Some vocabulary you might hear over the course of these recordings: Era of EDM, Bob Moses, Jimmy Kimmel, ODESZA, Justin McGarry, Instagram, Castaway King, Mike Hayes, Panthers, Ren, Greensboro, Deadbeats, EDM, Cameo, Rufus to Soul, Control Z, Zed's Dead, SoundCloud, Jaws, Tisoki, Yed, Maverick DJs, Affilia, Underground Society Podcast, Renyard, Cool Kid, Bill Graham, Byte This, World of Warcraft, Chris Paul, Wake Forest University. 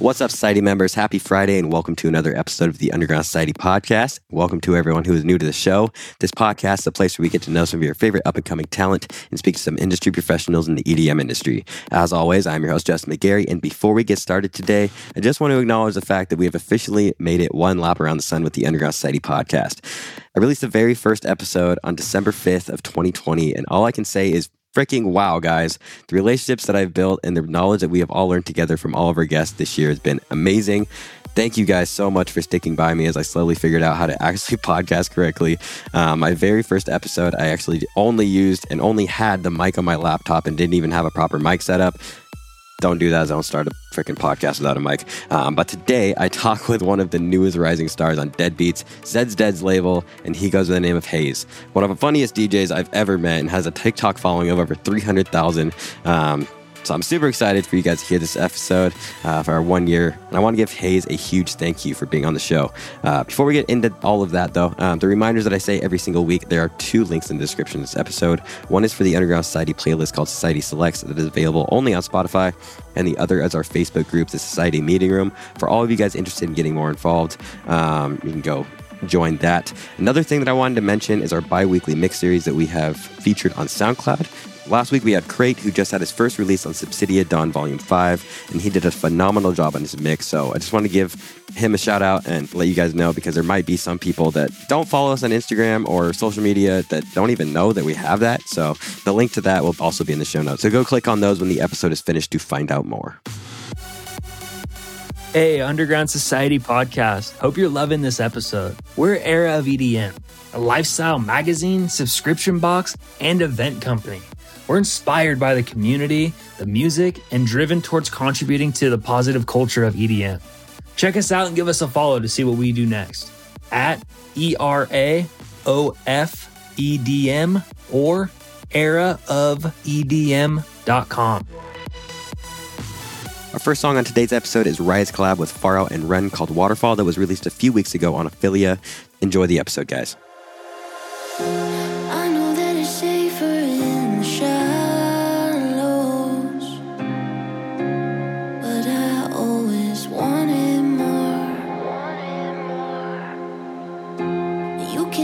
What's up, Society members? Happy Friday and welcome to another episode of the Underground Society Podcast. Welcome to everyone who is new to the show. This podcast is a place where we get to know some of your favorite up-and-coming talent and speak to some industry professionals in the EDM industry. As always, I'm your host, Justin McGarry, and before we get started today, I just want to acknowledge the fact that we have officially made it one lap around the sun with the Underground Society Podcast. I released the very first episode on December 5th of 2020, and all I can say is freaking wow, guys. The relationships that I've built and the knowledge that we have all learned together from all of our guests this year has been amazing. Thank you guys so much for sticking by me as I slowly figured out how to actually podcast correctly. My very first episode, I actually only used and only had the mic on my laptop and didn't even have a proper mic setup. Don't do that, as I don't start a freaking podcast without a mic. But today, I talk with one of the newest rising stars on Deadbeats, Zed's Dead's label, and he goes by the name of HEYZ. One of the funniest DJs I've ever met and has a TikTok following of over 300,000. So I'm super excited for you guys to hear this episode for our 1 year. And I want to give HEYZ a huge thank you for being on the show. Before we get into all of that, though, the reminders that I say every single week, there are two links in the description of this episode. One is for the Underground Society playlist called Society Selects that is available only on Spotify. And the other is our Facebook group, The Society Meeting Room. For all of you guys interested in getting more involved, you can go join that. Another thing that I wanted to mention is our bi-weekly mix series that we have featured on SoundCloud. Last week, we had Crate, who just had his first release on Subsidia Dawn Volume 5, and he did a phenomenal job on his mix, so I just want to give him a shout-out and let you guys know, because there might be some people that don't follow us on Instagram or social media that don't even know that we have that, so the link to that will also be in the show notes. So go click on those when the episode is finished to find out more. Hey, Underground Society Podcast. Hope you're loving this episode. We're Era of EDM, a lifestyle magazine, subscription box, and event company. We're inspired by the community, the music, and driven towards contributing to the positive culture of EDM. Check us out and give us a follow to see what we do next at ERAOFEDM or eraofedm.com. Our first song on today's episode is Riot's collab with Faro and Ren called Waterfall that was released a few weeks ago on Affilia. Enjoy the episode, guys.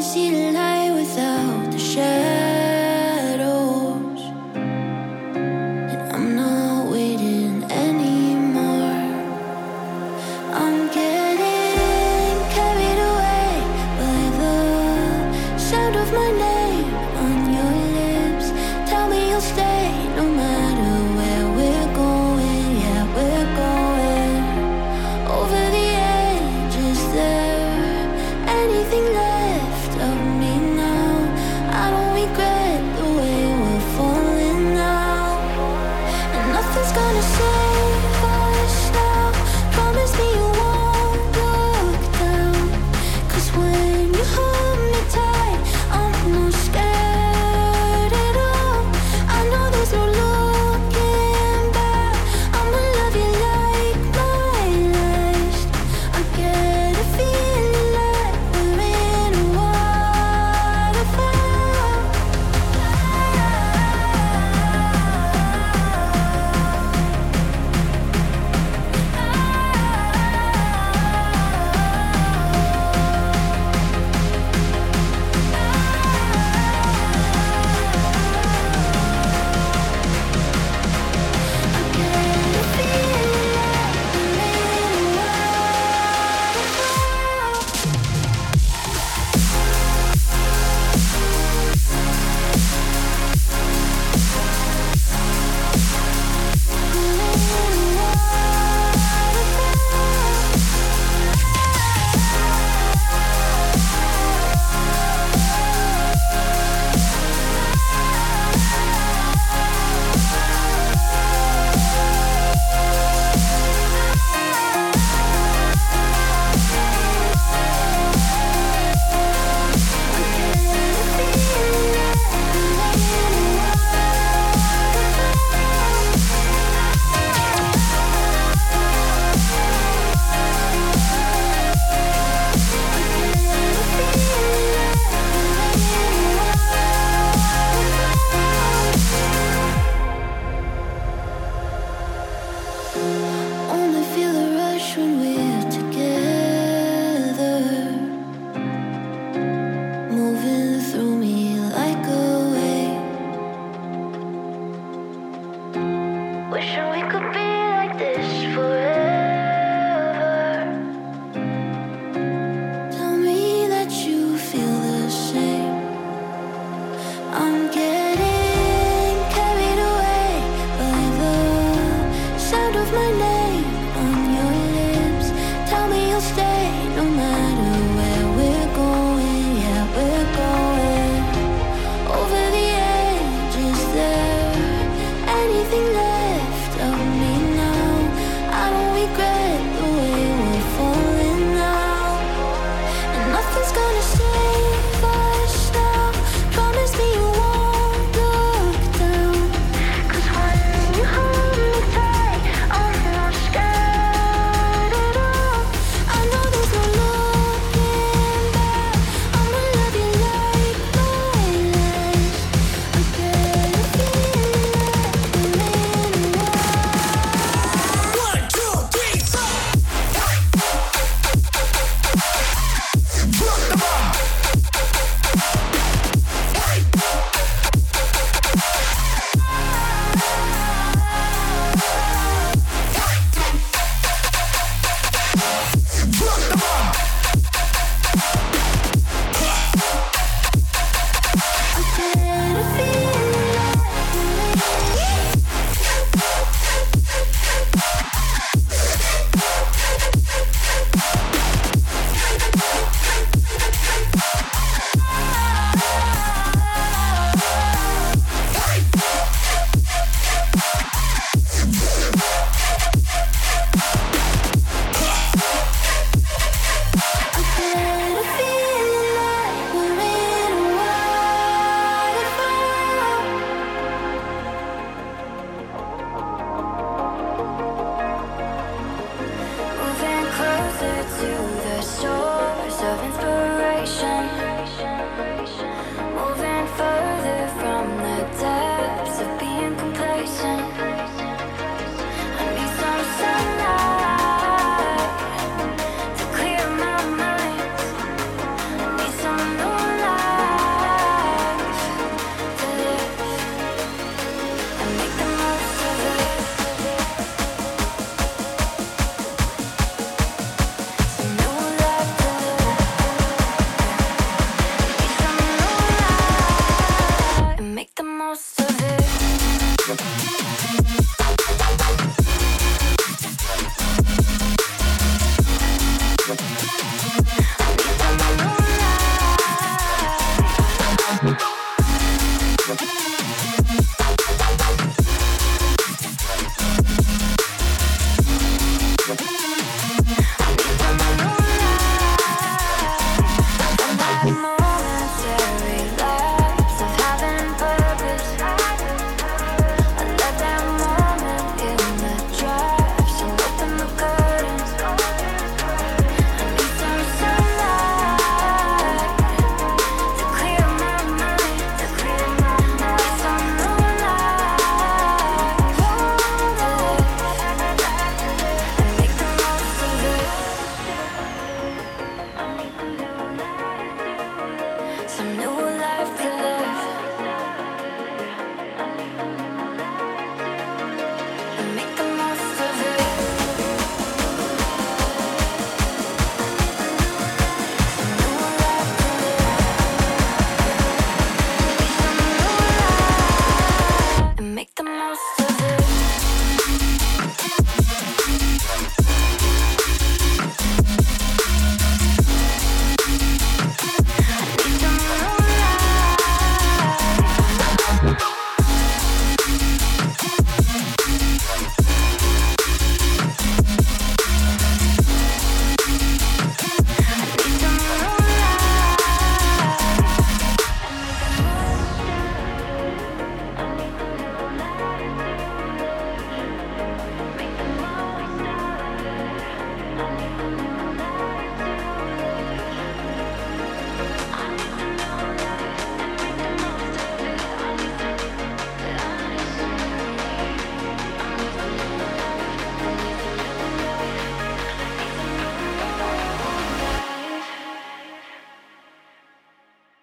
See the light without the shadows, and I'm not waiting anymore. I'm getting carried away by the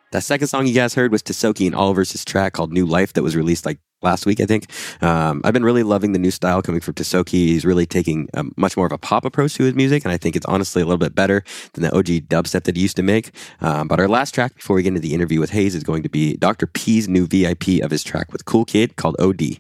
The second song you guys heard was Tisoki and Oliver's track called New Life that was released like last week, I think. I've been really loving the new style coming from Tisoki. He's really taking a much more of a pop approach to his music, and I think it's honestly a little bit better than the OG dubstep that he used to make. But our last track before we get into the interview with HEYZ is going to be Dr. P's new VIP of his track with Cool Kid called OD.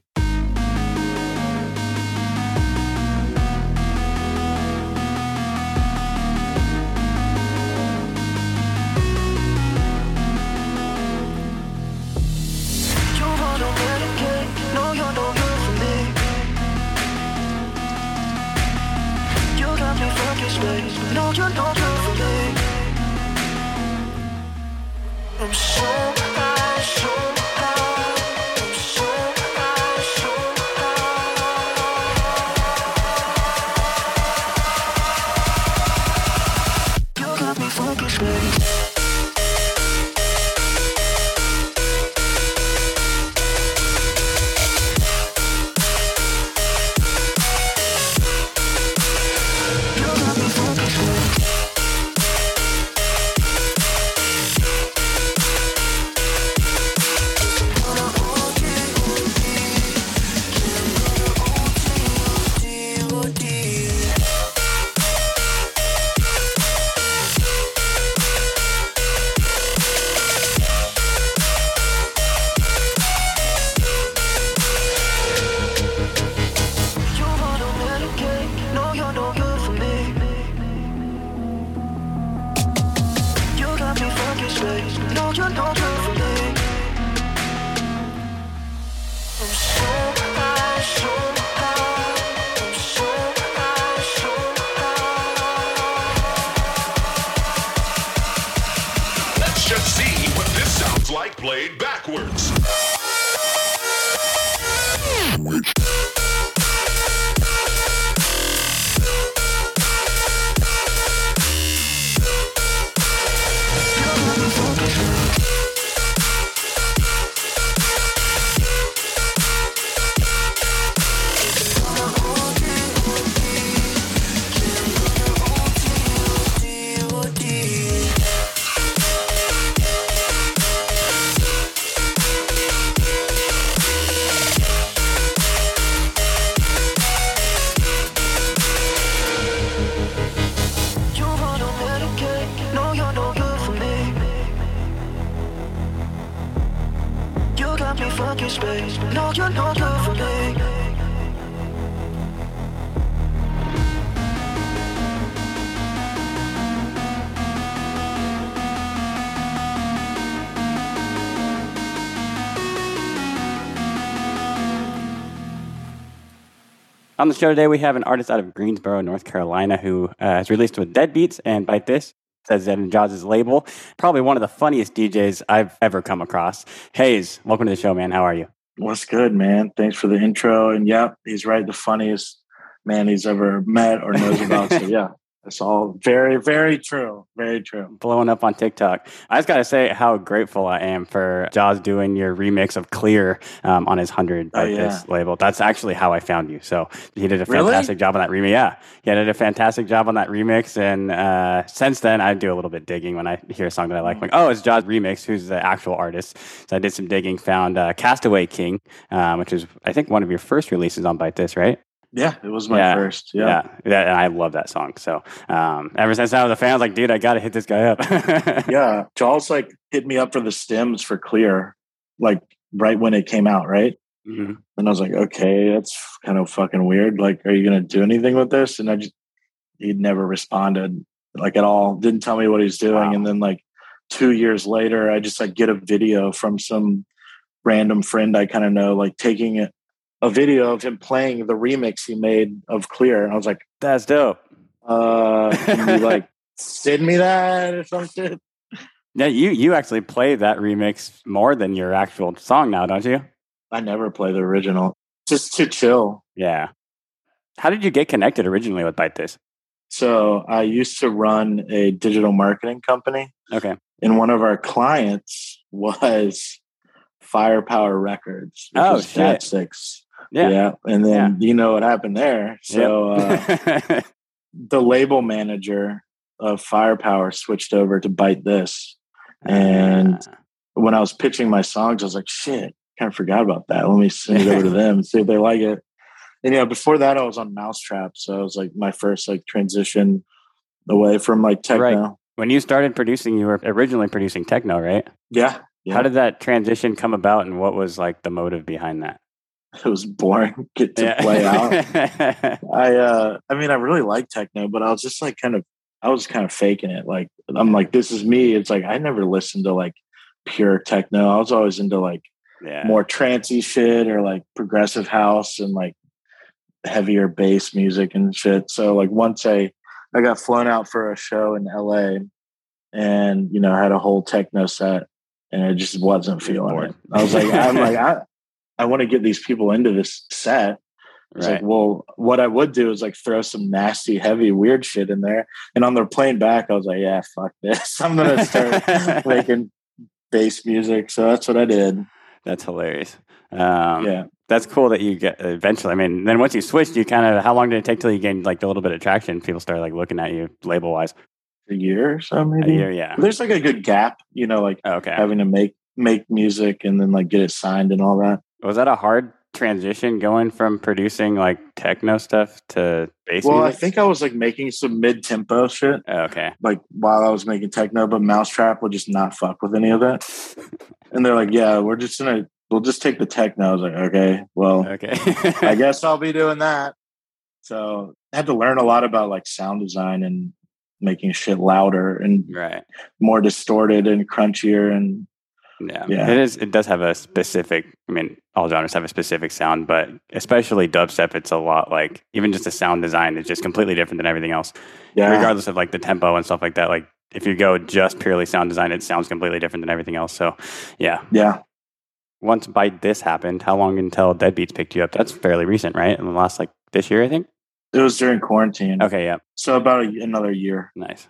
On the show today, we have an artist out of Greensboro, North Carolina, who has released with Deadbeats and Byte This. Says that in Jaws' label. Probably one of the funniest DJs I've ever come across. HEYZ, welcome to the show, man. How are you? What's good, man? Thanks for the intro. And yep, he's right. The funniest man he's ever met or knows about. So yeah. It's all very, very true. Very true. Blowing up on TikTok. I just got to say how grateful I am for Jaws doing your remix of Clear on his 100 Byte This label. That's actually how I found you. So he did a fantastic job on that remix. Yeah. He did a fantastic job on that remix. And since then, I do a little bit digging when I hear a song that I like. I'm like, oh, it's Jaws remix. Who's the actual artist? So I did some digging, found Castaway King, which is, I think, one of your first releases on Byte This, right? Yeah, it was my first. Yeah, and I love that song. So ever since I was a fan, I was like, dude, I got to hit this guy up. Yeah, Jaws like hit me up for the stems for Clear, like right when it came out, right? Mm-hmm. And I was like, okay, that's kind of fucking weird. Like, are you gonna do anything with this? And he never responded like at all. Didn't tell me what he's doing. Wow. And then like 2 years later, I just like get a video from some random friend I kind of know, like taking it. A video of him playing the remix he made of Clear. And I was like, that's dope. Can you like send me that or something? Yeah, you actually play that remix more than your actual song now, don't you? I never play the original. Just to chill. Yeah. How did you get connected originally with Byte This? So I used to run a digital marketing company. Okay. And one of our clients was Firepower Records. Oh, shit. Yeah. And then you know what happened there. So the label manager of Firepower switched over to Byte This. And when I was pitching my songs, I was like, shit, kind of forgot about that. Let me send it over to them and see if they like it. And yeah, before that I was on Mousetrap. So it was like my first like transition away from like techno. Right. When you started producing, you were originally producing techno, right? Yeah. How did that transition come about and what was like the motive behind that? It was boring. Get to play out. I mean, I really like techno, but I was just like kind of faking it. Like, I'm like, this is me. It's like, I never listened to like pure techno. I was always into like more trancey shit or like progressive house and like heavier bass music and shit. So like once I got flown out for a show in LA and, you know, had a whole techno set and I just wasn't feeling it. I was like, I want to get these people into this set. It's like, well, what I would do is like throw some nasty, heavy, weird shit in there. And on their plane back, I was like, yeah, fuck this. I'm going to start making bass music. So that's what I did. That's hilarious. Yeah. That's cool that you get eventually. I mean, then once you switched, you kind of, how long did it take till you gained like a little bit of traction? People started like looking at you label wise. A year or so, maybe. A year, yeah. There's like a good gap, you know, like having to make music and then like get it signed and all that. Was that a hard transition going from producing like techno stuff to bass? Well, music? I think I was like making some mid-tempo shit. Okay. Like while I was making techno, but Mousetrap would just not fuck with any of that. And they're like, yeah, we'll just take the techno. I was like, okay, well, I guess I'll be doing that. So I had to learn a lot about like sound design and making shit louder and more distorted and crunchier and it does have a specific, I mean, all genres have a specific sound, but especially dubstep, it's a lot like, even just the sound design is just completely different than everything else. Yeah. Regardless of like the tempo and stuff like that. Like if you go just purely sound design, it sounds completely different than everything else. So yeah. Once Byte This happened, how long until Deadbeats picked you up? That's fairly recent, right? In the last, like this year, I think. It was during quarantine. Okay, yeah. So about another year. Nice.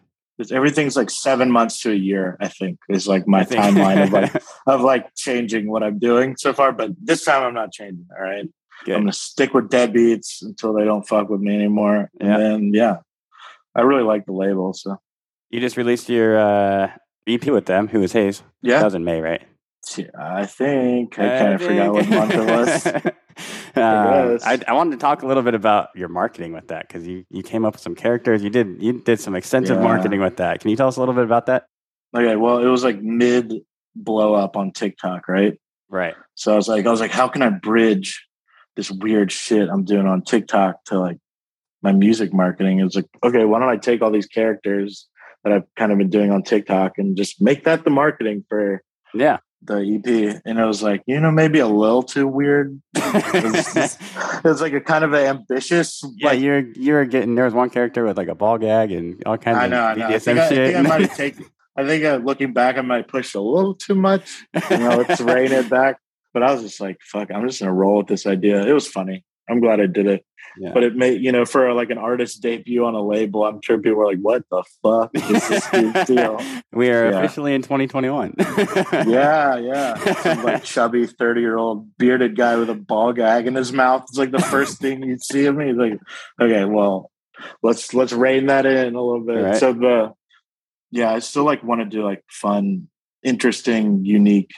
Everything's like 7 months to a year, I think, is like my timeline of like changing what I'm doing so far. But this time I'm not changing. All right. Good. I'm going to stick with Deadbeats until they don't fuck with me anymore. And then, I really like the label. So you just released your EP with them, who is HEYZ. Yeah. That was in May, right? I think. I kind of forgot what month it was. I wanted to talk a little bit about your marketing with that because you came up with some characters. You did some extensive marketing with that. Can you tell us a little bit about that? Okay, well, it was like mid blow up on TikTok, right? Right. So I was like, how can I bridge this weird shit I'm doing on TikTok to like my music marketing? It was like, okay, why don't I take all these characters that I've kind of been doing on TikTok and just make that the marketing for the EP, and I was like, you know, maybe a little too weird. It's like a kind of an ambitious. Yeah, like, you're getting. There was one character with like a ball gag and all kinds of BDSM shit. I think, looking back, I might push a little too much. You know, it's raining it back. But I was just like, fuck, I'm just gonna roll with this idea. It was funny. I'm glad I did it. Yeah. But it made, you know, for like an artist debut on a label, I'm sure people were like, what the fuck is this dude's deal? We are officially in 2021. Yeah. Some like chubby 30-year-old bearded guy with a ball gag in his mouth. It's like the first thing you'd see of me. He's like, okay, well, let's rein that in a little bit. Right. So I still like want to do like fun, interesting, unique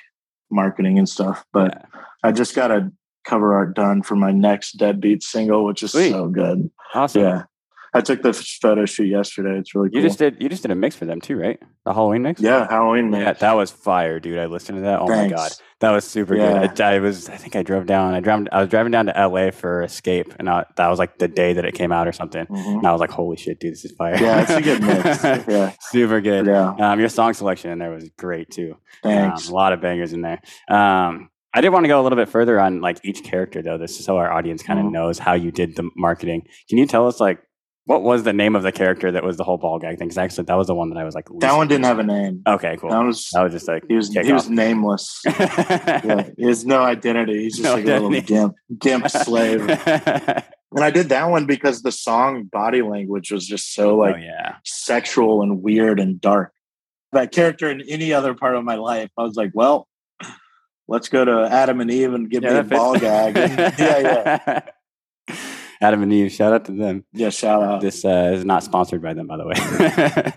marketing and stuff. But I just got to cover art done for my next Deadbeats single, which is so good. Awesome. Yeah, I took the photo shoot yesterday. It's really cool. You just did a mix for them too, right? The Halloween mix. Yeah, Halloween mix. Yeah, that was fire, dude. I listened to that. Oh my god, that was super good. I was driving down to LA for Escape, and that was like the day that it came out or something. Mm-hmm. And I was like, holy shit, dude, this is fire. Yeah, it's a good mix. Yeah, super good. Yeah, your song selection in there was great too. Thanks. A lot of bangers in there. I did want to go a little bit further on like each character though. This is so our audience kind of knows how you did the marketing. Can you tell us like what was the name of the character that was the whole ball gag thing? Because actually that was the one that I was like, that one didn't have a name. Okay, cool. That was just like he was nameless. Yeah, he has no identity. He's just a little gimp slave. And I did that one because the song body language was just so like sexual and weird and dark. That character in any other part of my life, I was like, well, let's go to Adam and Eve and give me a ball gag. Adam and Eve, shout out to them. Yeah, shout out. This is not sponsored by them, by the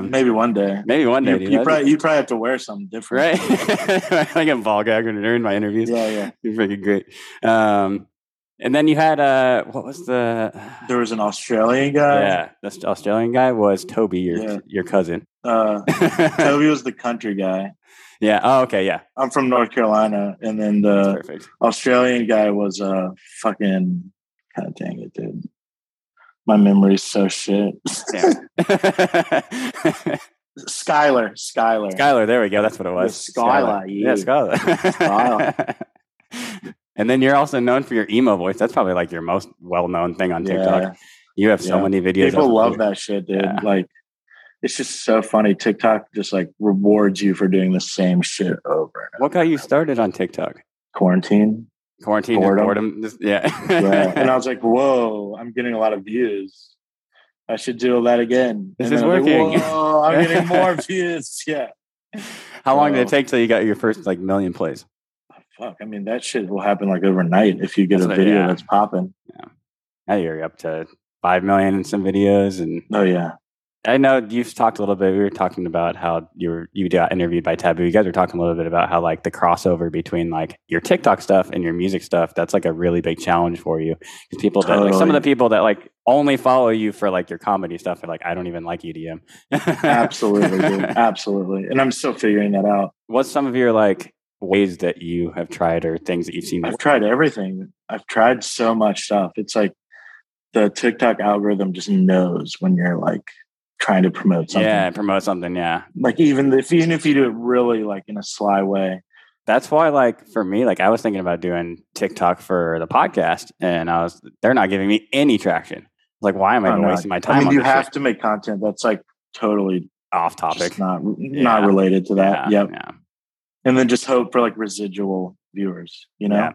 way. Maybe one day. You probably have to wear something different. Right? I get ball gagged during my interviews. Yeah. You're freaking great. And then you had, there was an Australian guy. Yeah, the Australian guy was Toby, your cousin. Toby was the country guy. Yeah. Oh, okay. Yeah. I'm from North Carolina. And then the Australian guy was fucking, god dang it, dude. My memory's so shit. Yeah. Skylar. There we go. That's what it was. Skylar. Yeah, Skylar. And then you're also known for your emo voice. That's probably like your most well-known thing on TikTok. Yeah. You have so many videos. People love that shit, dude. Yeah. Like, it's just so funny. TikTok just like rewards you for doing the same shit over. What got you started on TikTok? Quarantine, boredom. Yeah. And I was like, whoa, I'm getting a lot of views. I should do that again. This is working. Like, whoa, I'm getting more views. Yeah. How long did it take till you got your first like million plays? Oh, fuck. I mean, that shit will happen like overnight if you get a video that's popping. Yeah. Now you're up to 5 million in some videos. And oh, yeah. I know you've talked a little bit. We were talking about how you got interviewed by Taboo. You guys were talking a little bit about how like the crossover between like your TikTok stuff and your music stuff. That's like a really big challenge for you because people that like some of the people that like only follow you for like your comedy stuff are like, I don't even like EDM. Absolutely, dude. Absolutely. And I'm still figuring that out. What's some of your like ways that you have tried or things that you've seen? I've tried everything. I've tried so much stuff. It's like the TikTok algorithm just knows when you're like trying to promote something. Yeah, promote something, yeah. Like even if you do it really like in a sly way. That's why like for me, like I was thinking about doing TikTok for the podcast and they're not giving me any traction. Like why am I wasting my time? I mean, you have to make content that's like totally off topic. Not related to that. Yeah, yep. Yeah. And then just hope for like residual viewers, you know? Yeah.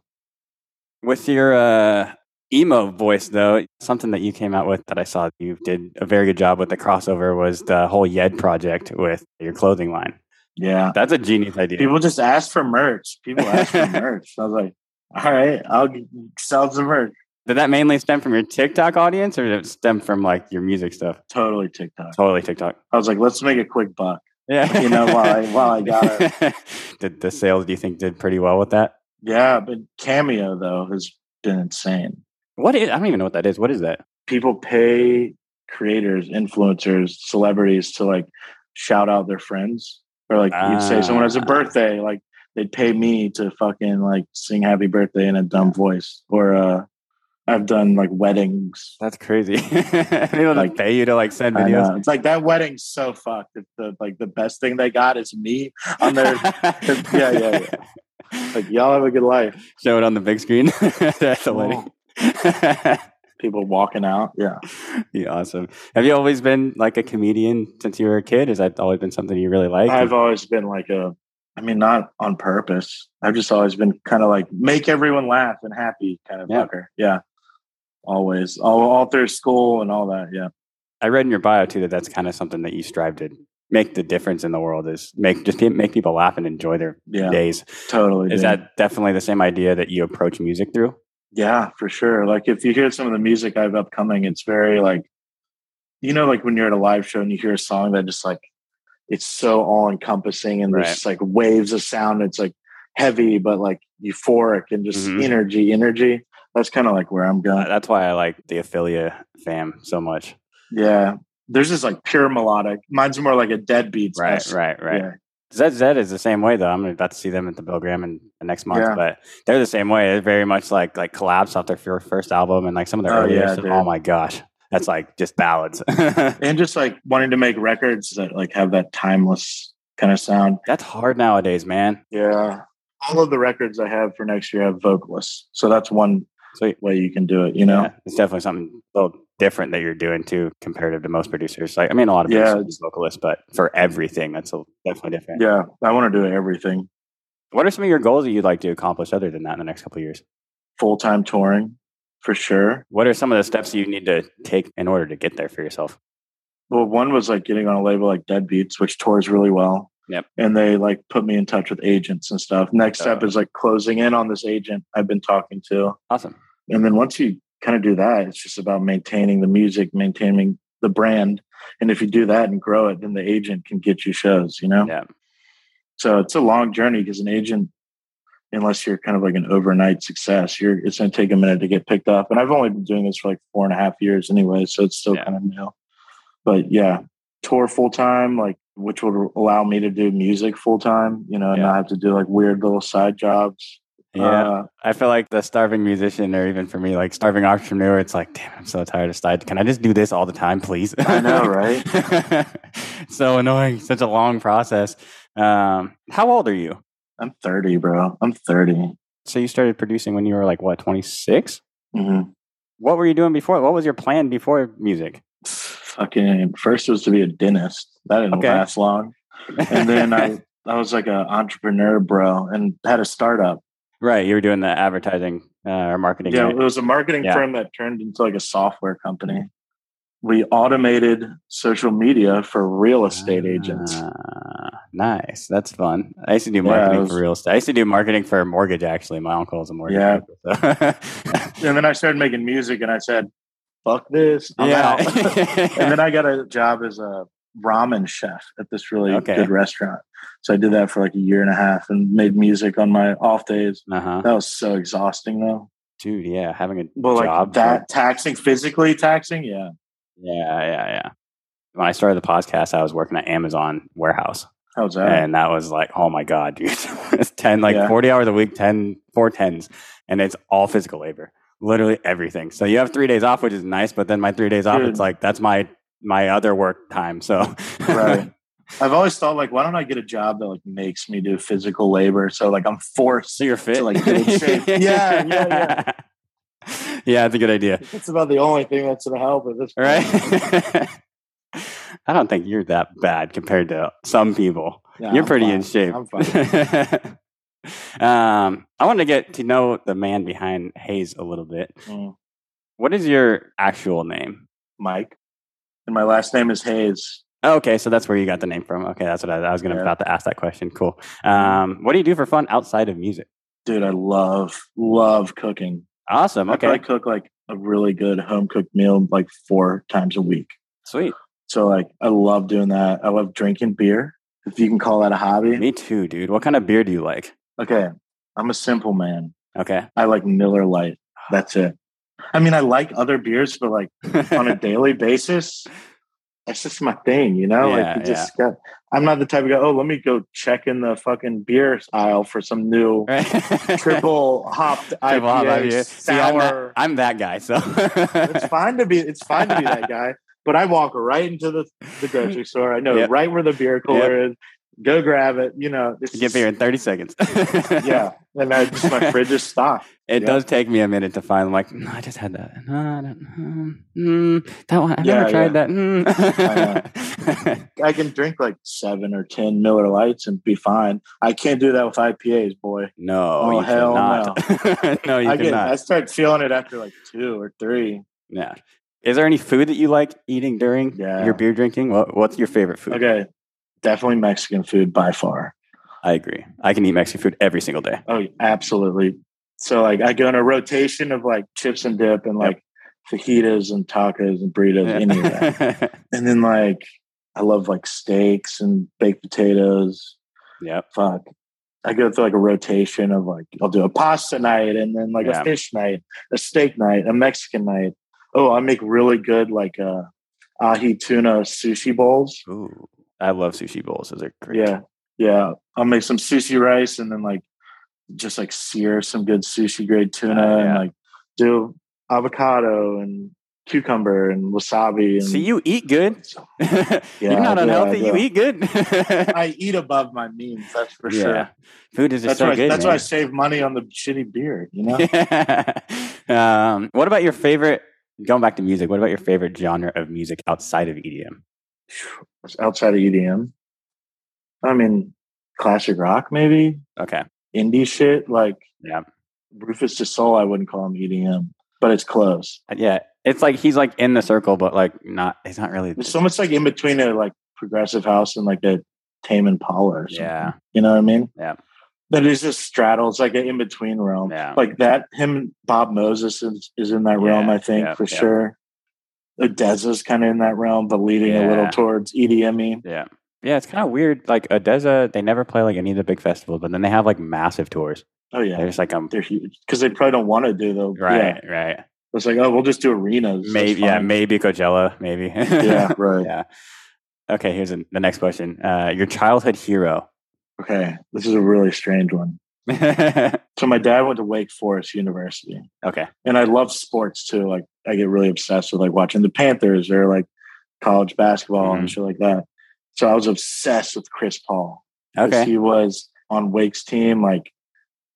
With your emo voice though, something that you came out with that I saw you did a very good job with the crossover was the whole Yed project with your clothing line. Yeah, that's a genius idea. People just ask for merch. I was like, all right, I'll sell some merch. Did that mainly stem from your TikTok audience or did it stem from like your music stuff? Totally TikTok. I was like, let's make a quick buck. Yeah, you know, while I got it. Did the sales, do you think, did pretty well with that? Yeah, but Cameo though has been insane. I don't even know what that is. What is that? People pay creators, influencers, celebrities to like shout out their friends. Or like you'd say someone has a birthday, like they'd pay me to fucking like sing happy birthday in a dumb voice. Or I've done like weddings. That's crazy. People like pay you to like send videos. It's like that wedding's so fucked. If the like the best thing they got is me on their yeah. Like y'all have a good life. Show it on the big screen. That's the wedding. People walking out. Yeah. Awesome. Have you always been like a comedian since you were a kid? Has that always been something you really liked? I've always been like not on purpose. I've just always been kind of like make everyone laugh and happy kind of fucker. Yeah. Always. All through school and all that. Yeah. I read in your bio too, that's kind of something that you strive to make the difference in the world is make people laugh and enjoy their days. Totally. Is that definitely the same idea that you approach music through? Yeah, for sure. Like if you hear some of the music I have upcoming, it's very like, you know, like when you're at a live show and you hear a song that just like, it's so all encompassing and there's like waves of sound. It's like heavy, but like euphoric and just energy. That's kind of like where I'm going. That's why I like the Affilia fam so much. Yeah. There's this like pure melodic. Mine's more like a Deadbeats. Right. Yeah. ZZ is the same way though. I'm about to see them at the Bill Graham in the next month, but they're the same way. They're very much like collabs off their first album and like some of their earlier stuff. Oh my gosh, that's like just ballads and just like wanting to make records that like have that timeless kind of sound. That's hard nowadays, man. Yeah, all of the records I have for next year have vocalists, so that's one way you can do it. You know, it's definitely something a little different that you're doing too, comparative to most producers. Like, I mean, a lot of producers are vocalists, but for everything, that's definitely different. Yeah, I want to do everything. What are some of your goals that you'd like to accomplish other than that in the next couple of years? Full-time touring, for sure. What are some of the steps you need to take in order to get there for yourself? Well, one was like getting on a label like Deadbeats, which tours really well. Yep. And they like put me in touch with agents and stuff. Next step is like closing in on this agent I've been talking to. Awesome. And then once you kind of do that, it's just about maintaining the music, maintaining the brand. And if you do that and grow it, then the agent can get you shows, you know? Yeah. So it's a long journey because an agent, unless you're kind of like an overnight success, it's going to take a minute to get picked up. And I've only been doing this for like 4.5 years anyway, so it's still kind of new. But yeah, tour full-time, like, which would allow me to do music full-time, you know, and not have to do like weird little side jobs. Yeah, I feel like the starving musician, or even for me, like starving entrepreneur, it's like, damn, I'm so tired of side. Can I just do this all the time, please? I know, right? So annoying. Such a long process. How old are you? I'm 30, bro. I'm 30. So you started producing when you were like, what, 26? Mm-hmm. What were you doing before? What was your plan before music? Fucking first was to be a dentist. That didn't last long. And then I was like an entrepreneur, bro, and had a startup. Right. You were doing the advertising or marketing. Yeah, right? It was a marketing firm that turned into like a software company. We automated social media for real estate agents. Nice. That's fun. I used to do marketing for real estate. I used to do marketing for a mortgage, actually. My uncle is a mortgage. Yeah. Broker, so. And then I started making music and I said, fuck this. I'm out. And then I got a job as a ramen chef at this really good restaurant. So I did that for like 1.5 years and made music on my off days. Uh-huh. That was so exhausting though. Dude, yeah. Having a job. Like that physically taxing. Yeah. Yeah. When I started the podcast, I was working at Amazon warehouse. How's that? And that was like, oh my God, dude. It's 40 hours a week, 4 tens. And it's all physical labor. Literally everything. So you have 3 days off, which is nice. But then my 3 days off, it's like, that's my other work time. So right. I've always thought like, why don't I get a job that like makes me do physical labor? So like I'm forced to like get in shape. Yeah. Yeah, it's a good idea. It's about the only thing that's gonna help at this point. Right. I don't think you're that bad compared to some people. Yeah, you're pretty in shape. I'm fine. I wanted to get to know the man behind HEYZ a little bit. What is your actual name? Mike. And my last name is Hayes. Okay, so that's where you got the name from. Okay, that's what I was going to about to ask that question. Cool. What do you do for fun outside of music? Dude, I love cooking. Awesome. Okay. I cook like a really good home-cooked meal like 4 times a week. Sweet. So like I love doing that. I love drinking beer, if you can call that a hobby. Me too, dude. What kind of beer do you like? Okay, I'm a simple man. Okay. I like Miller Lite. That's it. I mean, I like other beers, but like on a daily basis, that's just my thing, you know? Yeah, like, you just got, I'm not the type of guy, oh, let me go check in the fucking beer aisle for some new triple-hopped IPA. Sour. See, I'm that guy, so. It's fine to be that guy, but I walk right into the grocery store. I know right where the beer cooler is. Go grab it, you know. It's get beer in 30 seconds. Yeah. And my fridge is stocked. It does take me a minute to find, I'm like, no, I just had that. No, I don't that one, I've never tried that. I can drink like 7 or 10 Miller Lights and be fine. I can't do that with IPAs, boy. No. Oh, hell no. No, you cannot. I start feeling it after like 2 or 3. Yeah. Is there any food that you like eating during your beer drinking? What's your favorite food? Okay. Definitely Mexican food by far. I agree. I can eat Mexican food every single day. Oh, absolutely. So like I go in a rotation of like chips and dip and like fajitas and tacos and burritos, any of that. And then like I love like steaks and baked potatoes. Yeah. Fuck. I go through like a rotation of like I'll do a pasta night and then like a fish night, a steak night, a Mexican night. Oh, I make really good like ahi tuna sushi bowls. Ooh. I love sushi bowls. Those are great. Yeah. Yeah. I'll make some sushi rice and then like just like sear some good sushi grade tuna and like do avocado and cucumber and wasabi. And, so you eat good. You're not unhealthy. You eat good. I eat above my means. That's for sure. Food is just so good. That's why I save money on the shitty beer, you know? What about your favorite, going back to music, what about your favorite genre of music outside of EDM? Outside of EDM, I mean, classic rock, maybe. Okay. Indie shit, like Rufus to Soul, I wouldn't call him EDM, but it's close. Yeah, it's like he's like in the circle, but like not. It's not really. It's almost like in between a like progressive house and like a Tame Impala or something. Yeah, you know what I mean? Yeah. But it's just straddles like an in between realm, like that. Him, Bob Moses is in that realm, I think for sure. ODESZA's kind of in that realm, but leading a little towards EDM-y. Yeah. Yeah, it's kind of weird. Like, ODESZA, they never play, like, any of the big festivals, but then they have, like, massive tours. Oh, yeah. They're just like, they're huge. Because they probably don't want to do, though. Right, right. It's like, oh, we'll just do arenas. Maybe, maybe Coachella, maybe. Yeah, right. Yeah. Okay, here's the next question. Your childhood hero. Okay, this is a really strange one. So my dad went to Wake Forest University. Okay. And I love sports too. Like I get really obsessed with like watching the Panthers or like college basketball and shit like that. So I was obsessed with Chris Paul. Okay. He was on Wake's team, like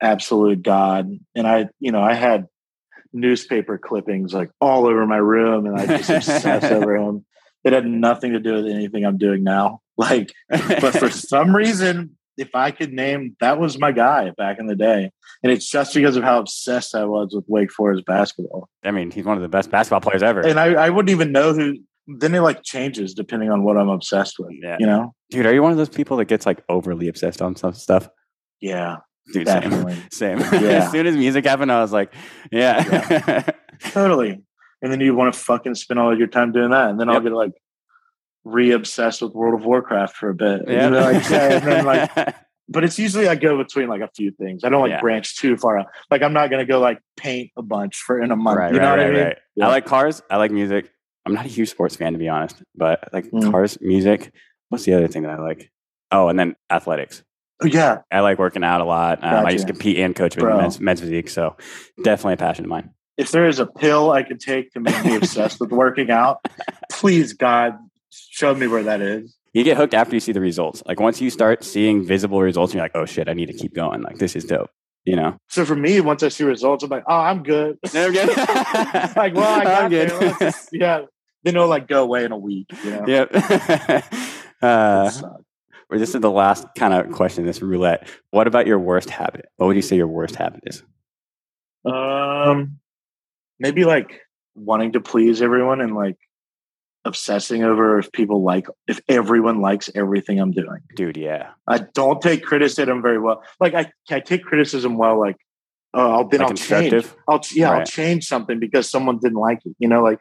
absolute god. And I had newspaper clippings like all over my room and I just obsessed over him. It had nothing to do with anything I'm doing now. Like, but for some reason, if I could name, that was my guy back in the day. And it's just because of how obsessed I was with Wake Forest basketball. I mean, he's one of the best basketball players ever. And I wouldn't even know who, then it like changes depending on what I'm obsessed with, you know? Dude, are you one of those people that gets like overly obsessed on some stuff? Yeah. Dude, same. Yeah. As soon as music happened, I was like, totally. And then you want to fucking spend all of your time doing that. And then I'll get like, re-obsessed with World of Warcraft for a bit. But it's usually I go between like a few things. I don't like branch too far out. Like I'm not gonna go like paint a bunch for in a month. You know what I mean? Right. Yeah. I like cars, I like music. I'm not a huge sports fan to be honest, but I like cars, music. What's the other thing that I like? Oh, and then athletics. Yeah. I like working out a lot. Gotcha. I used to compete and coach with men's physique, so definitely a passion of mine. If there is a pill I could take to make me obsessed with working out, please God. Show me where that is. You get hooked after you see the results. Like once you start seeing visible results, you're like, oh shit, I need to keep going. Like this is dope, you know? So for me, once I see results, I'm like, oh, I'm good. Like, well, I'm good. Then it'll like go away in a week. You know? Yep. This is the last kind of question, this roulette. What about your worst habit? What would you say your worst habit is? Maybe like wanting to please everyone and like, obsessing over if everyone likes everything I'm doing. Dude, yeah. I don't take criticism very well. Like I take criticism well, like I'll change. I'll change something because someone didn't like it. You know, like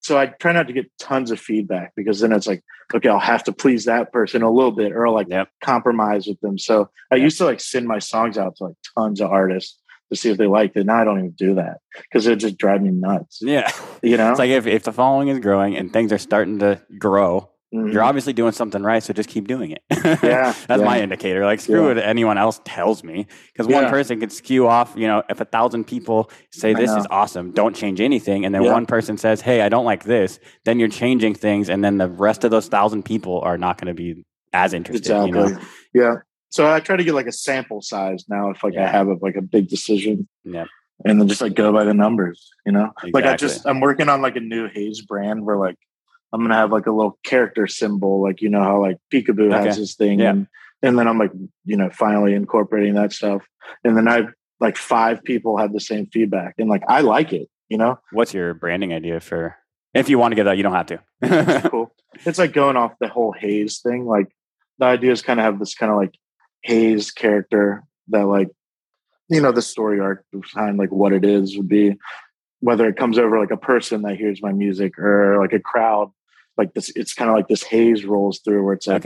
so I try not to get tons of feedback because then it's like, okay, I'll have to please that person a little bit or I'll like compromise with them. So I used to like send my songs out to like tons of artists to see if they liked it. Now I don't even do that because it would just drive me nuts. Yeah. You know, it's like if the following is growing and things are starting to grow, mm-hmm. you're obviously doing something right. So just keep doing it. Yeah. That's my indicator. Like screw what anyone else tells me, because one person could skew off, you know, if 1,000 people say this is awesome, don't change anything. And then one person says, hey, I don't like this. Then you're changing things. And then the rest of those 1,000 people are not going to be as interested. Exactly. You know? Yeah. So I try to get like a sample size now if like I have like a big decision. Yeah. And then just like go by the numbers, you know? Exactly. Like I'm working on like a new HEYZ brand where like I'm going to have like a little character symbol, like, you know, how like Peekaboo has this thing. Yeah. And then I'm like, you know, finally incorporating that stuff. And then I like 5 people have the same feedback and like, I like it, you know? What's your branding idea for, if you want to get that, you don't have to. It's cool. It's like going off the whole HEYZ thing. Like the idea is kind of have this kind of like HEYZ character that, like, you know, the story arc behind like what it is would be, whether it comes over like a person that hears my music or like a crowd, like this, it's kind of like this HEYZ rolls through where it's like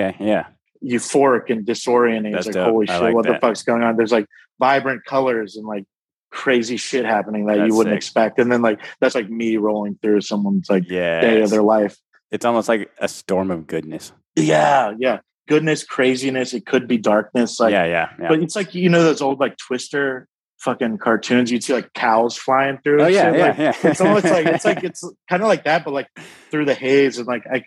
euphoric and disorienting. That's it's like dope. Holy shit, like what the fuck's going on? There's like vibrant colors and like crazy shit happening that you wouldn't expect. And then like that's like me rolling through someone's like day of their life. It's almost like a storm of goodness. Yeah, yeah. Goodness, craziness, it could be darkness. Like yeah. But it's like, you know, those old like Twister fucking cartoons, you'd see like cows flying through. Oh yeah, yeah, like, yeah. It's almost like it's kind of like that, but like through the HEYZ. And like I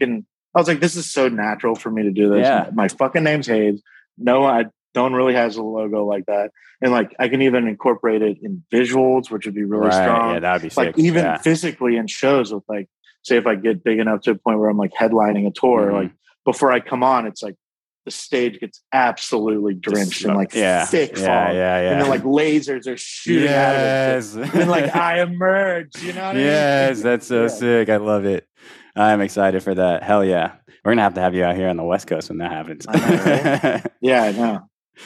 was like, this is so natural for me to do this. Yeah. My fucking name's HEYZ. No, I don't really has a logo like that. And like I can even incorporate it in visuals, which would be really strong. Yeah, that'd be sick. Like even physically in shows with like, say if I get big enough to a point where I'm like headlining a tour, mm-hmm. like before I come on, it's like the stage gets absolutely drenched in like thick fog. Yeah. And then like lasers are shooting out of it. And like I emerge, you know what I mean? That's so sick. I love it. I'm excited for that. Hell yeah. We're going to have you out here on the West Coast when that happens. I know, right? Yeah, I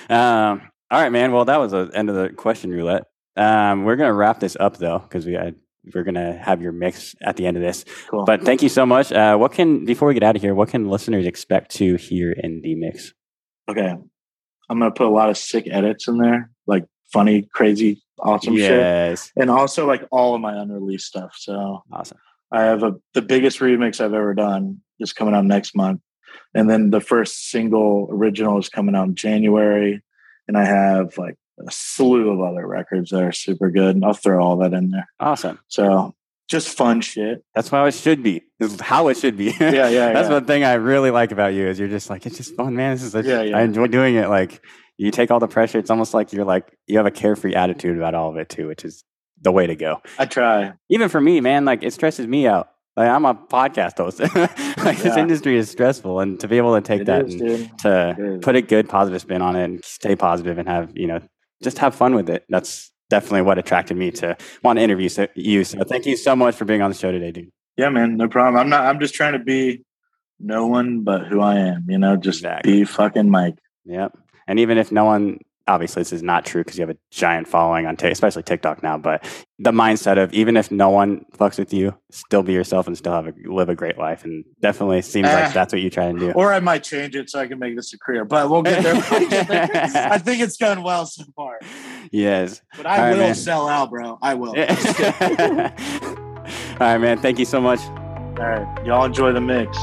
know. All right, man. Well, that was the end of the question roulette. We're going to wrap this up though, because we're going to have your mix at the end of this. Cool. But thank you so much. Before we get out of here, what can listeners expect to hear in the mix? Okay. I'm going to put a lot of sick edits in there, like funny, crazy, awesome shit. And also like all of my unreleased stuff. So awesome. I have the biggest remix I've ever done is coming out next month. And then the first single original is coming out in January. And I have like a slew of other records that are super good, and I'll throw all that in there. Awesome. So just fun shit. That's how it should be. It's how it should be. Yeah. That's one thing I really like about you, is you're just like, it's just fun, man. This is I enjoy doing it. Like you take all the pressure. It's almost like you have a carefree attitude about all of it too, which is the way to go. I try. Even for me, man, like it stresses me out. Like I'm a podcast host. This industry is stressful, and to be able to take and put a good positive spin on it and stay positive and have, you know, just have fun with it. That's definitely what attracted me to want to interview you. So thank you so much for being on the show today, dude. Yeah, man. No problem. I'm just trying to be no one but who I am, you know, just be fucking Mike. Yep. And even if no one, obviously this is not true because you have a giant following on especially TikTok now, but the mindset of even if no one fucks with you, still be yourself and still live a great life. And definitely seems like that's what you try and do. Or I might change it so I can make this a career, but we'll get there. I think it's going well so far. Yes. But I will sell out, bro. I will. All right, man. Thank you so much. All right. Y'all enjoy the mix.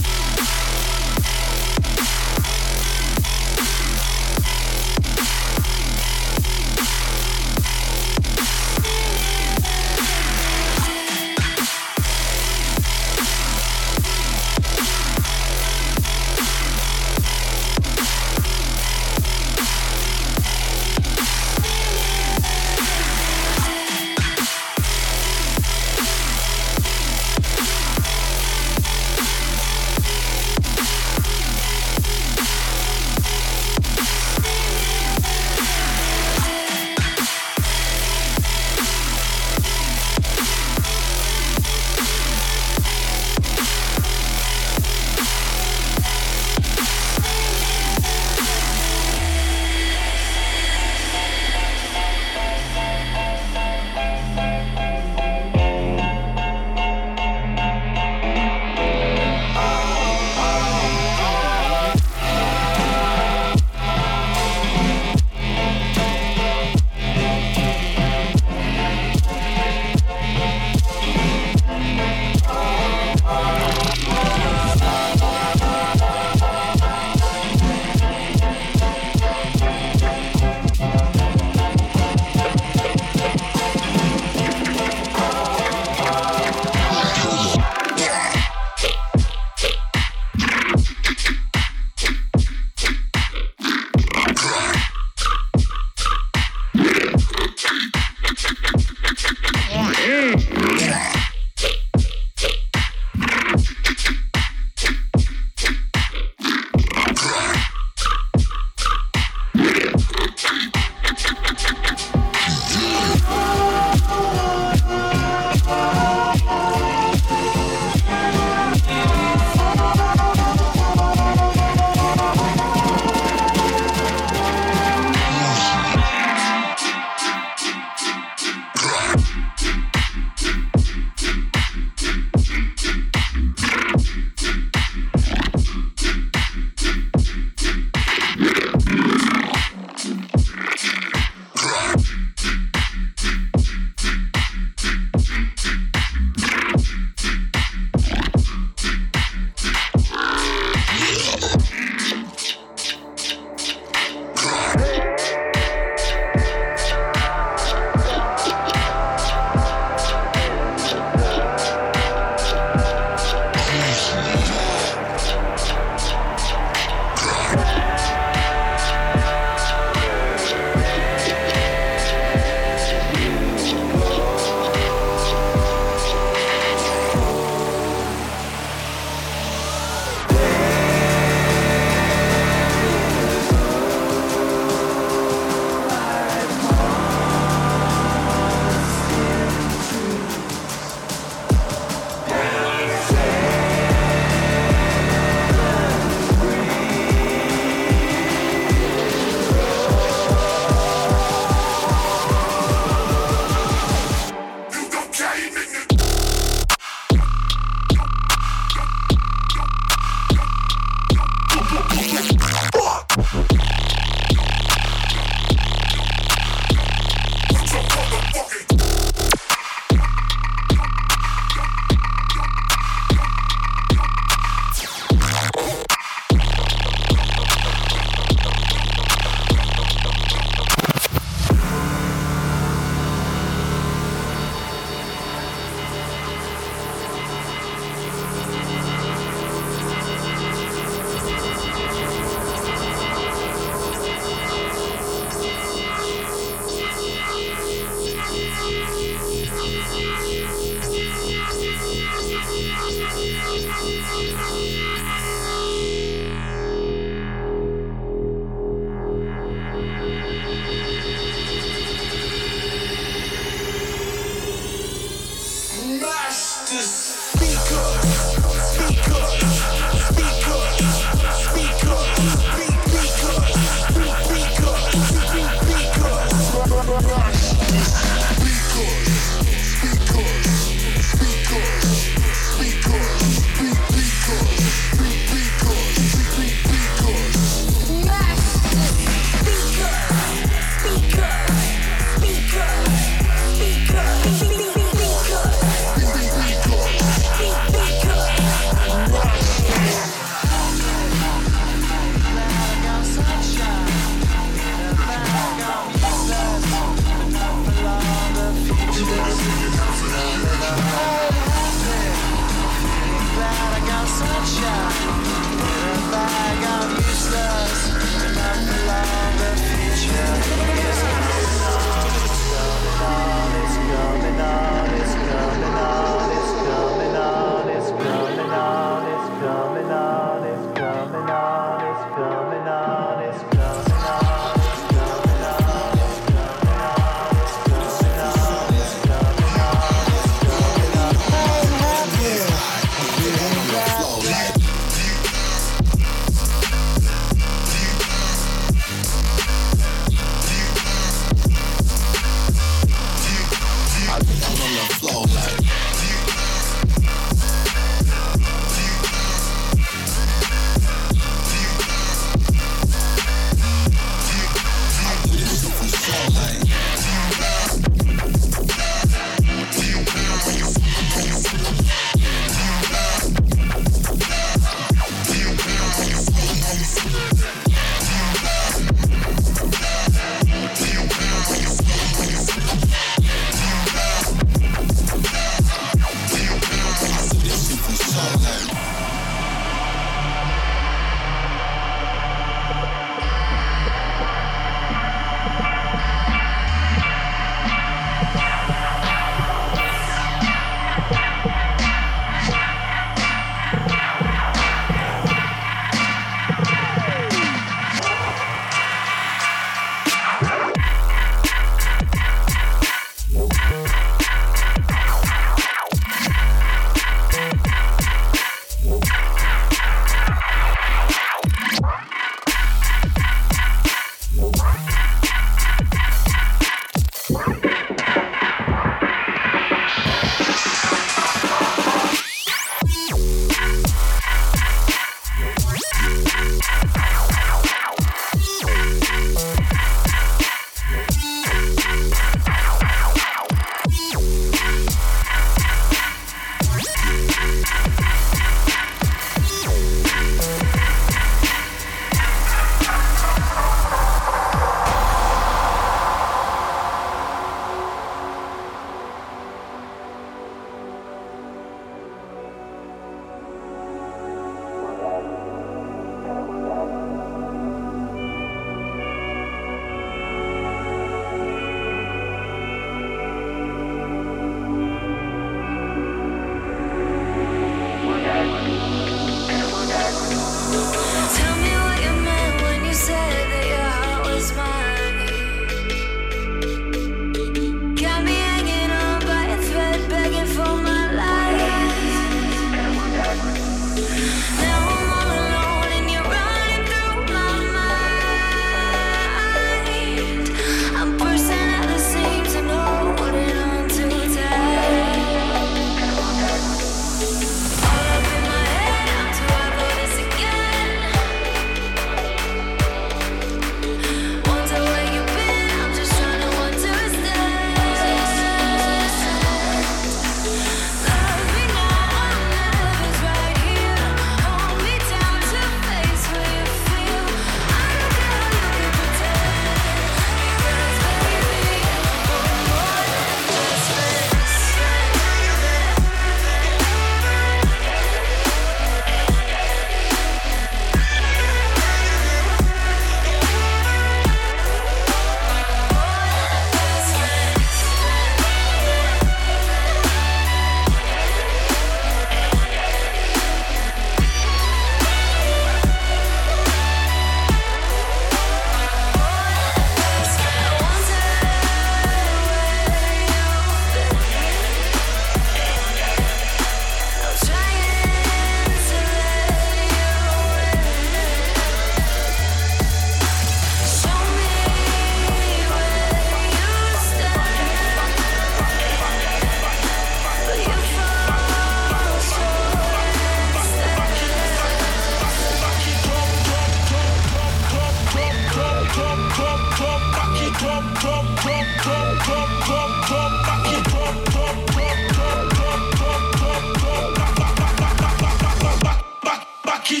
I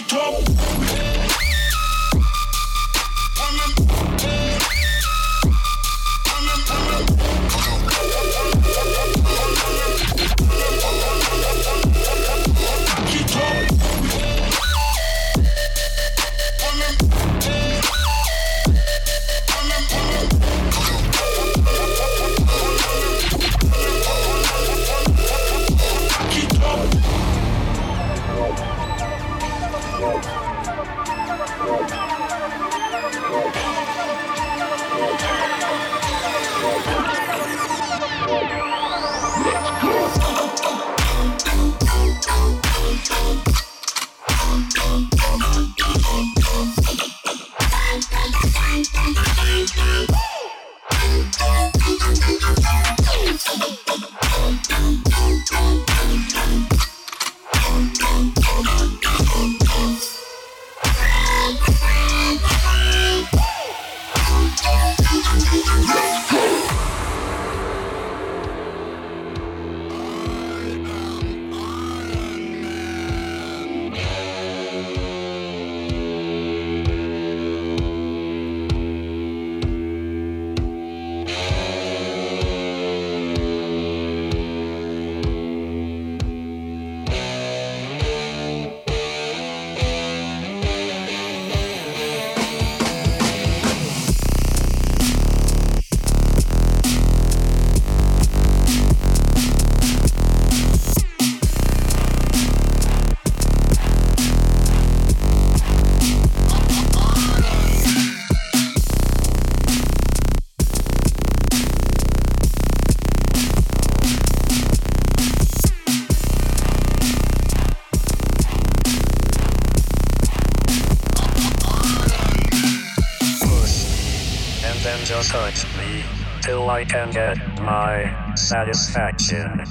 can get my satisfaction.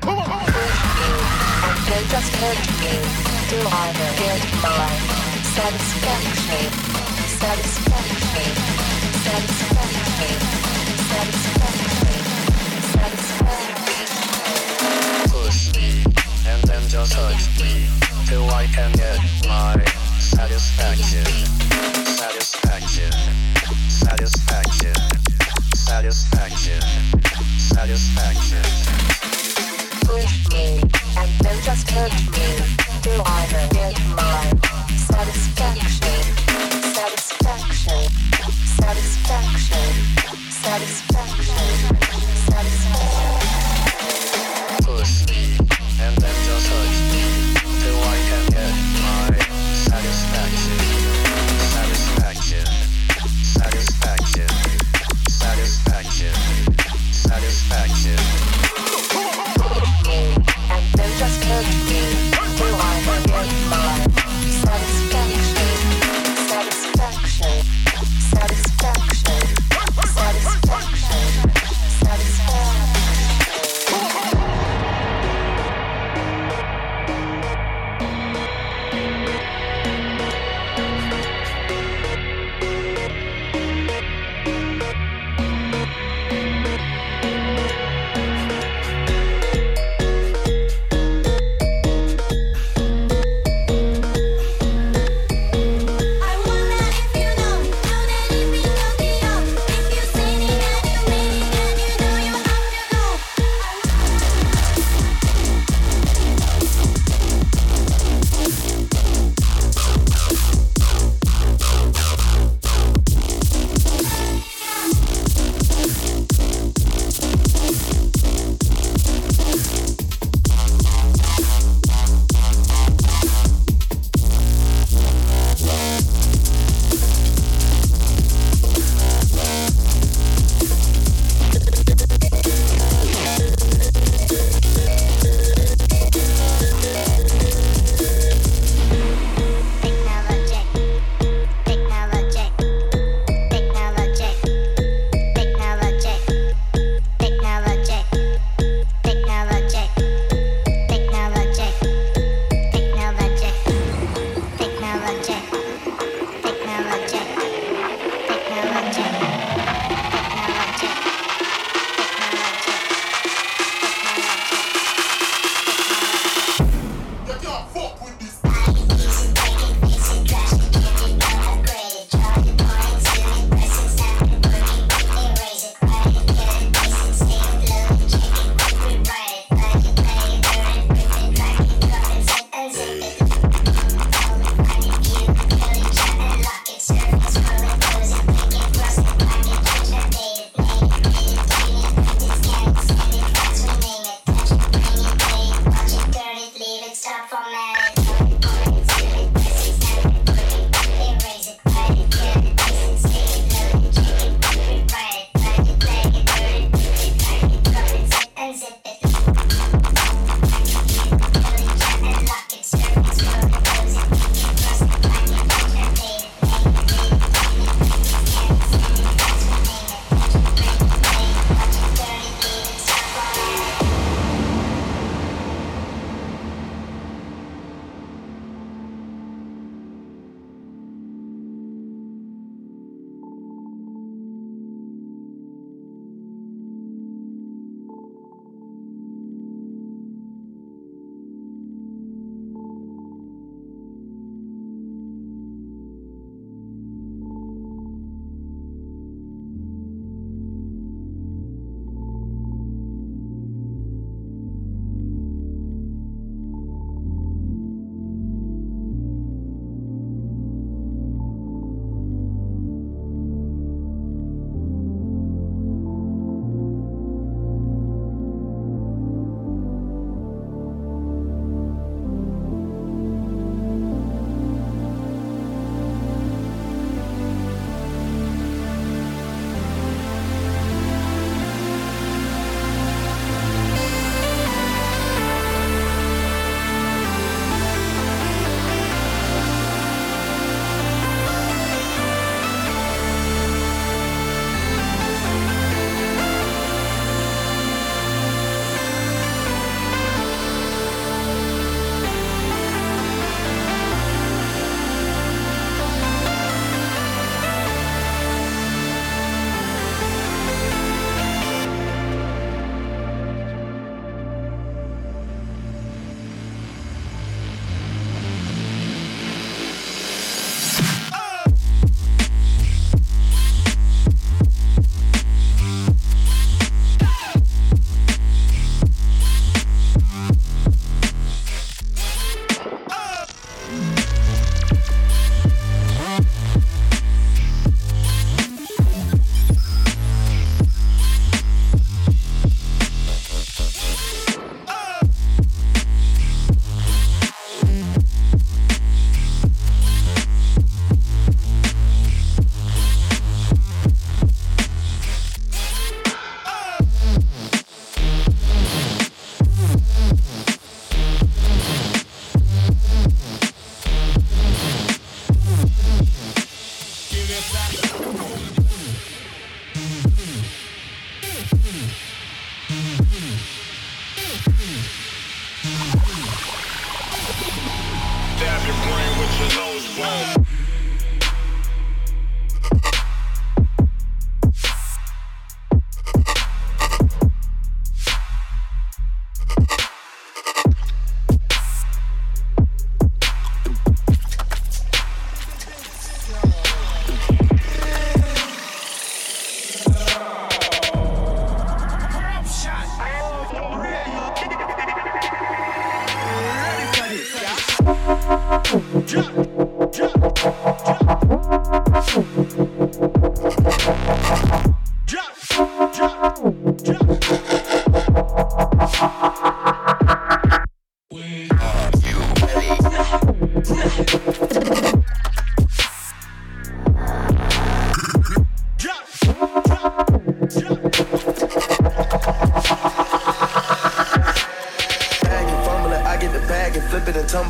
Come on. I just hurt you. Do I get my satisfaction? Push me and then just hurt me. Till I can get my satisfaction. Push me and then just hurt me. Till I can get my satisfaction. Push me and then just hurt me. Satisfaction.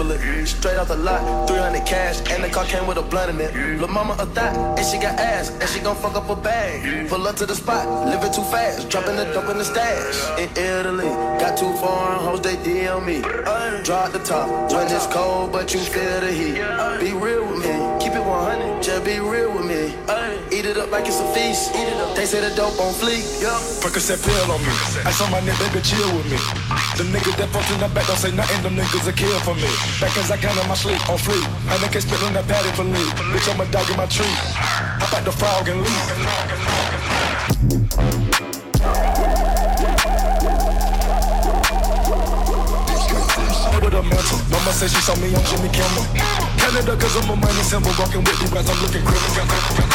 Timberland. Straight out the lot, 300 cash, and the car came with a blunt in it. Lil' mama a thot, and she got ass, and she gon' fuck up a bag. Pull up to the spot, living too fast, dropping the dope in the stash. In Italy, got too foreign hoes, they DM me. Drop the top, when it's cold, but you feel the heat. Be real with me, keep it 100, just be real with me. Eat it up like it's a feast, eat it up. They say the dope on fleek. Percocet pill on me, I saw my nigga, baby, chill with me. The niggas that fucked in the back don't say nothing, them niggas are kill for me. Back as I count on my sleep, on free. And they can't spit on that patty for me. Bitch, I'm a dog in my tree. I like the frog and leave. With a mantle, mama said she saw me on Jimmy Kimmel. Canada, cause I'm a money symbol, walking with you guys, I'm looking criminal.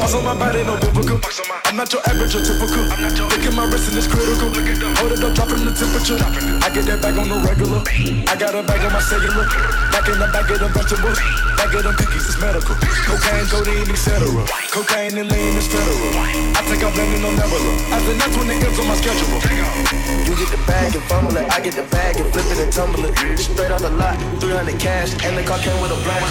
Also, my body, no biblical. I'm not your average or typical. Look at my wrist and it's critical. Hold it up, dropping the temperature. I get that back on the regular. I got a bag on my cellular. Back in the back of them vegetables. Back of them cookies, it's medical. Cocaine, codeine, etc. Cocaine and lean is federal. I think I'm landing on Nebula. I think that's when it gets on my schedule. You get the bag and fumble it. I get the bag and flip it and tumble it. Straight out the lot, 300 cash. And the car came with a black.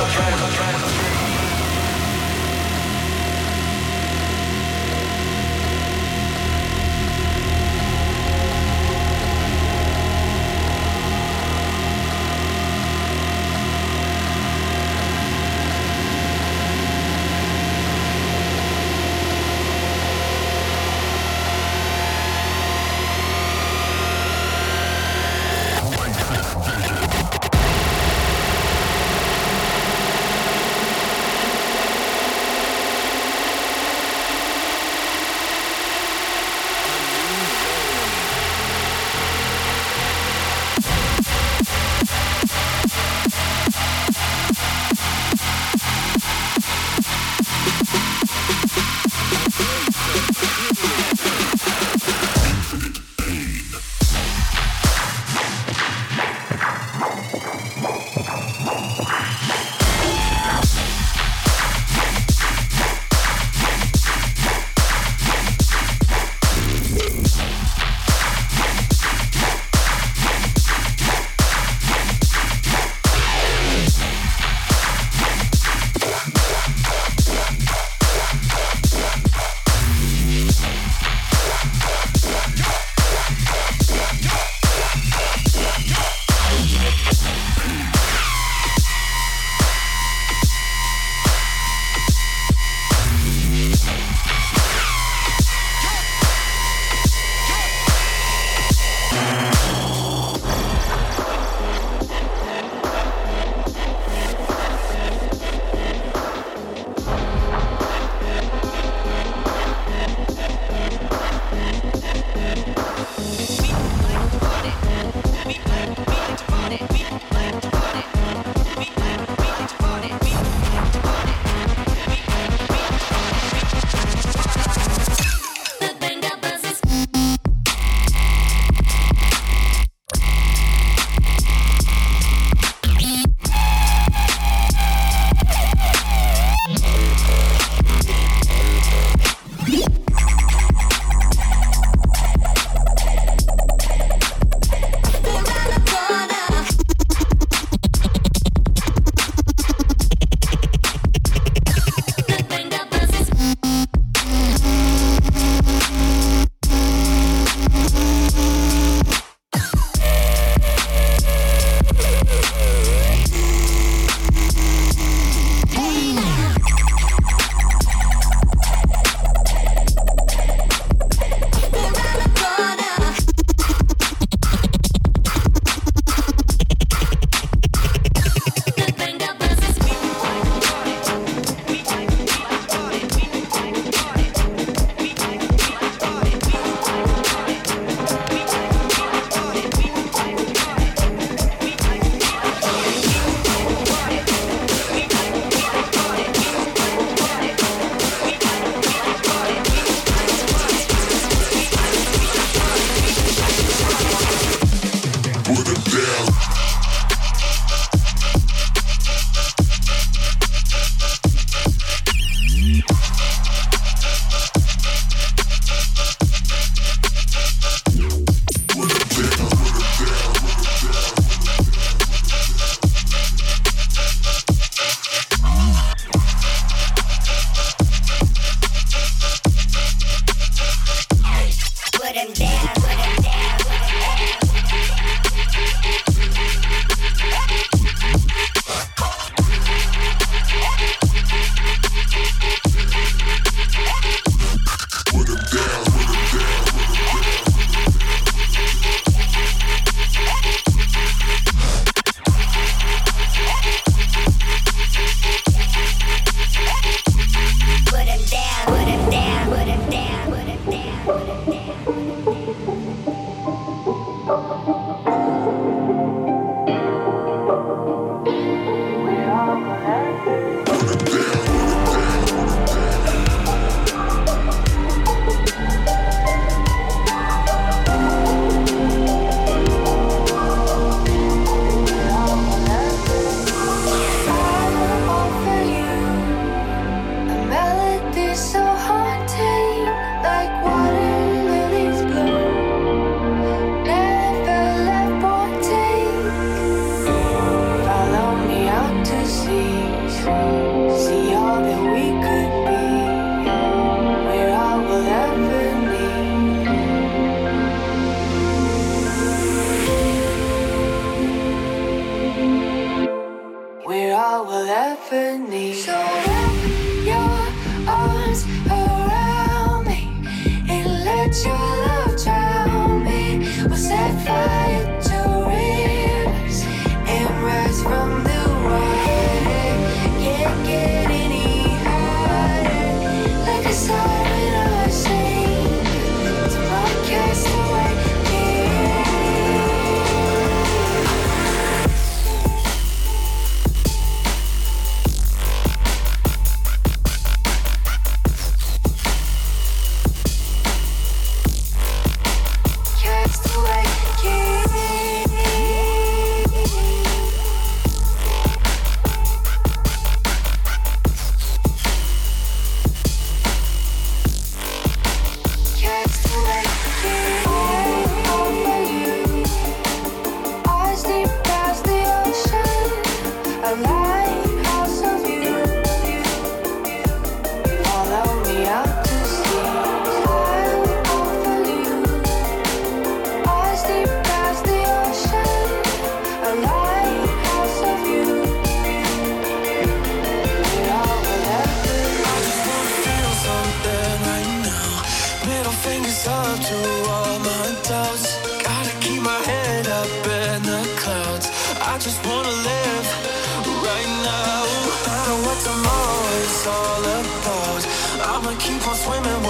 I'ma keep on swimming.